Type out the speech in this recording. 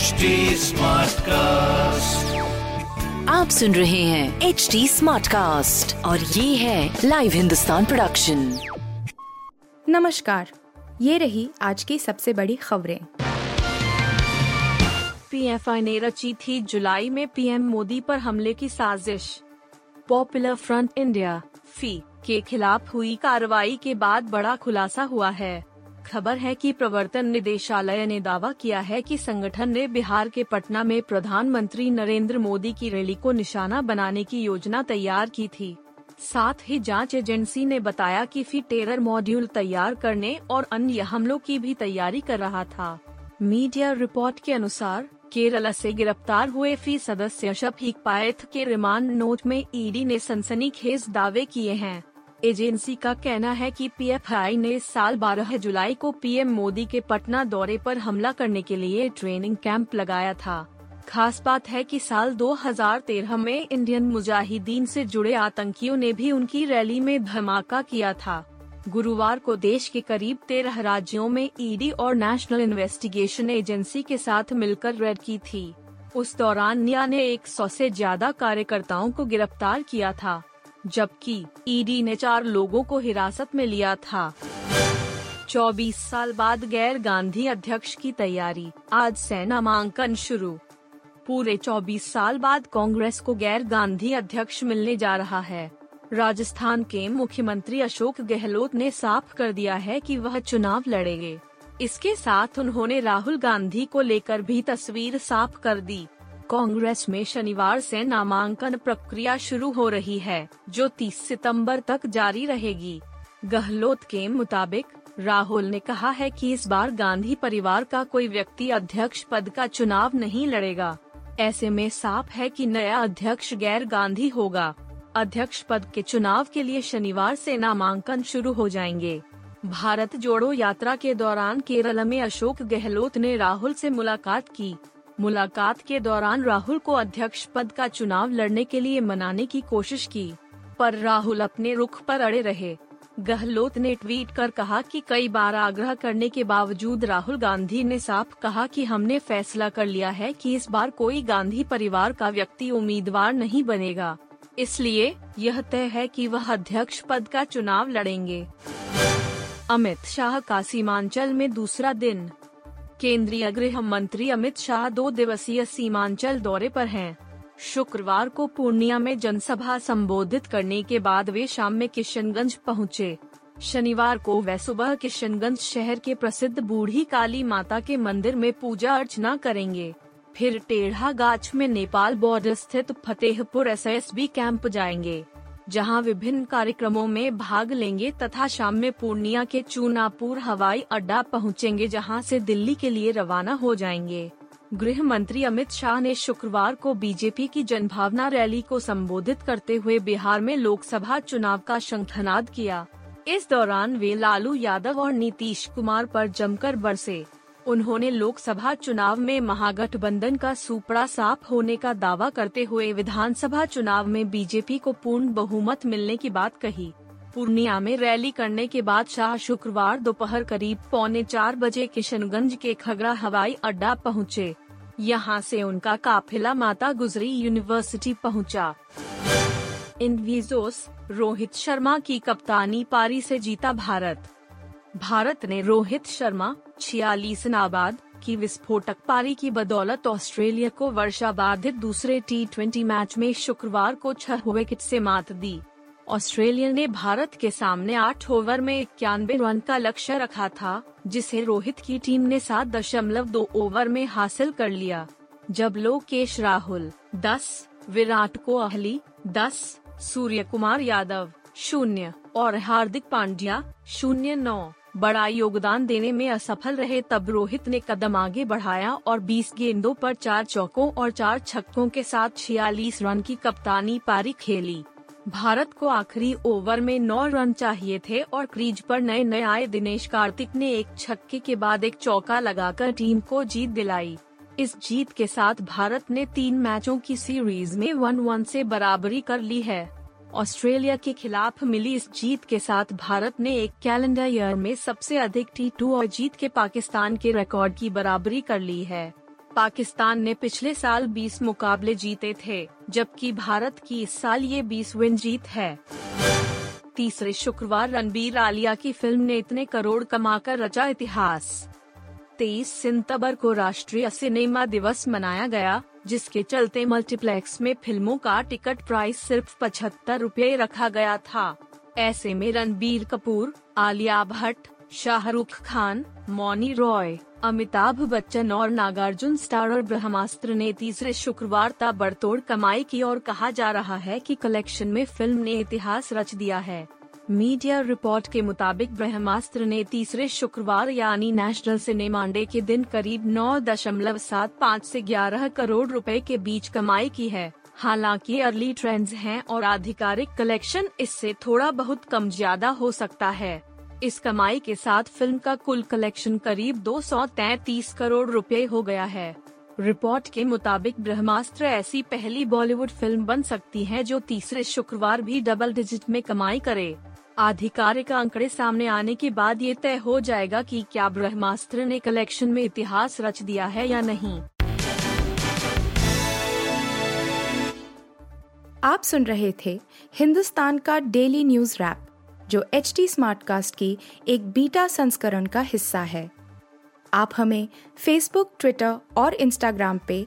HT Smartcast। आप सुन रहे हैं HT Smartcast और ये है लाइव हिंदुस्तान प्रोडक्शन। नमस्कार, ये रही आज की सबसे बड़ी खबरें। PFI ने रची थी जुलाई में पीएम मोदी पर हमले की साजिश। पॉपुलर फ्रंट इंडिया (PFI) के खिलाफ हुई कार्रवाई के बाद बड़ा खुलासा हुआ है। खबर है कि प्रवर्तन निदेशालय ने दावा किया है कि संगठन ने बिहार के पटना में प्रधानमंत्री नरेंद्र मोदी की रैली को निशाना बनाने की योजना तैयार की थी। साथ ही जांच एजेंसी ने बताया कि PFI टेरर मॉड्यूल तैयार करने और अन्य हमलों की भी तैयारी कर रहा था। मीडिया रिपोर्ट के अनुसार केरला से गिरफ्तार हुए PFI सदस्य शफीक पाएथ के रिमांड नोट में ईडी ने सनसनीखेज दावे किए हैं। एजेंसी का कहना है कि पीएफआई ने इस साल 12 जुलाई को पीएम मोदी के पटना दौरे पर हमला करने के लिए ट्रेनिंग कैंप लगाया था। खास बात है कि साल 2013 में इंडियन मुजाहिदीन से जुड़े आतंकियों ने भी उनकी रैली में धमाका किया था। गुरुवार को देश के करीब 13 राज्यों में ईडी और नेशनल इन्वेस्टिगेशन एजेंसी के साथ मिलकर रेड की थी। उस दौरान निया ने 100 से ज्यादा कार्यकर्ताओं को गिरफ्तार किया था, जबकि ईडी ने 4 लोगों को हिरासत में लिया था। 24 साल बाद गैर गांधी अध्यक्ष की तैयारी, आज से नामांकन शुरू। पूरे 24 साल बाद कांग्रेस को गैर गांधी अध्यक्ष मिलने जा रहा है। राजस्थान के मुख्यमंत्री अशोक गहलोत ने साफ कर दिया है कि वह चुनाव लड़ेंगे। इसके साथ उन्होंने राहुल गांधी को लेकर भी तस्वीर साफ कर दी। कांग्रेस में शनिवार से नामांकन प्रक्रिया शुरू हो रही है, जो 30 सितंबर तक जारी रहेगी। गहलोत के मुताबिक राहुल ने कहा है कि इस बार गांधी परिवार का कोई व्यक्ति अध्यक्ष पद का चुनाव नहीं लड़ेगा। ऐसे में साफ है कि नया अध्यक्ष गैर गांधी होगा। अध्यक्ष पद के चुनाव के लिए शनिवार से नामांकन शुरू हो जाएंगे। भारत जोड़ो यात्रा के दौरान केरल में अशोक गहलोत ने राहुल से मुलाकात की। मुलाकात के दौरान राहुल को अध्यक्ष पद का चुनाव लड़ने के लिए मनाने की कोशिश की, पर राहुल अपने रुख पर अड़े रहे। गहलोत ने ट्वीट कर कहा कि कई बार आग्रह करने के बावजूद राहुल गांधी ने साफ कहा कि हमने फैसला कर लिया है कि इस बार कोई गांधी परिवार का व्यक्ति उम्मीदवार नहीं बनेगा, इसलिए यह तय है कि वह अध्यक्ष पद का चुनाव लड़ेंगे। अमित शाह का सीमांचल में दूसरा दिन। केंद्रीय गृह मंत्री अमित शाह 2 दिवसीय सीमांचल दौरे पर हैं। शुक्रवार को पूर्णिया में जनसभा संबोधित करने के बाद वे शाम में किशनगंज पहुंचे। शनिवार को वे सुबह किशनगंज शहर के प्रसिद्ध बूढ़ी काली माता के मंदिर में पूजा अर्चना करेंगे, फिर टेढ़ा गाछ में नेपाल बॉर्डर स्थित फतेहपुर SSB कैंप जाएंगे, जहां विभिन्न कार्यक्रमों में भाग लेंगे तथा शाम में पूर्णिया के चूनापुर हवाई अड्डा पहुंचेंगे, जहां से दिल्ली के लिए रवाना हो जाएंगे। गृह मंत्री अमित शाह ने शुक्रवार को बीजेपी की जनभावना रैली को संबोधित करते हुए बिहार में लोकसभा चुनाव का शंखनाद किया। इस दौरान वे लालू यादव और नीतीश कुमार पर जमकर बरसे। उन्होंने लोकसभा चुनाव में महागठबंधन का सुपड़ा साफ होने का दावा करते हुए विधानसभा चुनाव में बीजेपी को पूर्ण बहुमत मिलने की बात कही। पूर्णिया में रैली करने के बाद शाह शुक्रवार दोपहर करीब 3:45 बजे किशनगंज के खगरा हवाई अड्डा पहुंचे। यहां से उनका काफिला माता गुजरी यूनिवर्सिटी पहुंचा। इनविजोस, रोहित शर्मा की कप्तानी पारी से जीता भारत। भारत ने रोहित शर्मा 46 नाबाद की विस्फोटक पारी की बदौलत ऑस्ट्रेलिया को वर्षा बाधित दूसरे T20 मैच में शुक्रवार को 6 विकेट से मात दी। ऑस्ट्रेलिया ने भारत के सामने 8 ओवर में 91 रन का लक्ष्य रखा था, जिसे रोहित की टीम ने 7.2 ओवर में हासिल कर लिया, जब लोकेश राहुल 10, विराट कोहली 10, सूर्य कुमार यादव 0 और हार्दिक पांड्या 0.9 बड़ा योगदान देने में असफल रहे। तब रोहित ने कदम आगे बढ़ाया और 20 गेंदों पर 4 चौकों और 4 छक्कों के साथ 46 रन की कप्तानी पारी खेली। भारत को आखिरी ओवर में 9 रन चाहिए थे और क्रीज पर नए आए दिनेश कार्तिक ने 1 छक्के के बाद 1 चौका लगाकर टीम को जीत दिलाई। इस जीत के साथ भारत ने 3 मैचों की सीरीज में 1-1 से बराबरी कर ली है। ऑस्ट्रेलिया के खिलाफ मिली इस जीत के साथ भारत ने एक कैलेंडर ईयर में सबसे अधिक T20 और जीत के पाकिस्तान के रिकॉर्ड की बराबरी कर ली है। पाकिस्तान ने पिछले साल 20 मुकाबले जीते थे, जबकि भारत की इस साल ये 20वीं जीत है। तीसरे शुक्रवार रणबीर आलिया की फिल्म ने इतने करोड़ कमाकर रचा इतिहास। 23 सितंबर को राष्ट्रीय सिनेमा दिवस मनाया गया, जिसके चलते मल्टीप्लेक्स में फिल्मों का टिकट प्राइस सिर्फ 75 रुपये रखा गया था। ऐसे में रणबीर कपूर, आलिया भट्ट, शाहरुख खान, मौनी रॉय, अमिताभ बच्चन और नागार्जुन स्टारर ब्रह्मास्त्र ने तीसरे शुक्रवार ताबड़तोड़ कमाई की और कहा जा रहा है कि कलेक्शन में फिल्म ने इतिहास रच दिया है। मीडिया रिपोर्ट के मुताबिक ब्रह्मास्त्र ने तीसरे शुक्रवार यानी नेशनल सिनेमा डे के दिन करीब 9.75 से 11 करोड़ रुपए के बीच कमाई की है। हालांकि अर्ली ट्रेंड्स हैं और आधिकारिक कलेक्शन इससे थोड़ा बहुत कम ज्यादा हो सकता है। इस कमाई के साथ फिल्म का कुल कलेक्शन करीब 233 करोड़ रुपए हो गया है। रिपोर्ट के मुताबिक ब्रह्मास्त्र ऐसी पहली बॉलीवुड फिल्म बन सकती है जो तीसरे शुक्रवार भी डबल डिजिट में कमाई करे। आधिकारिक आंकड़े सामने आने के बाद ये तय हो जाएगा कि क्या ब्रह्मास्त्र ने कलेक्शन में इतिहास रच दिया है या नहीं। आप सुन रहे थे हिंदुस्तान का डेली न्यूज रैप, जो HT स्मार्टकास्ट की एक बीटा संस्करण का हिस्सा है। आप हमें फेसबुक, ट्विटर और इंस्टाग्राम पे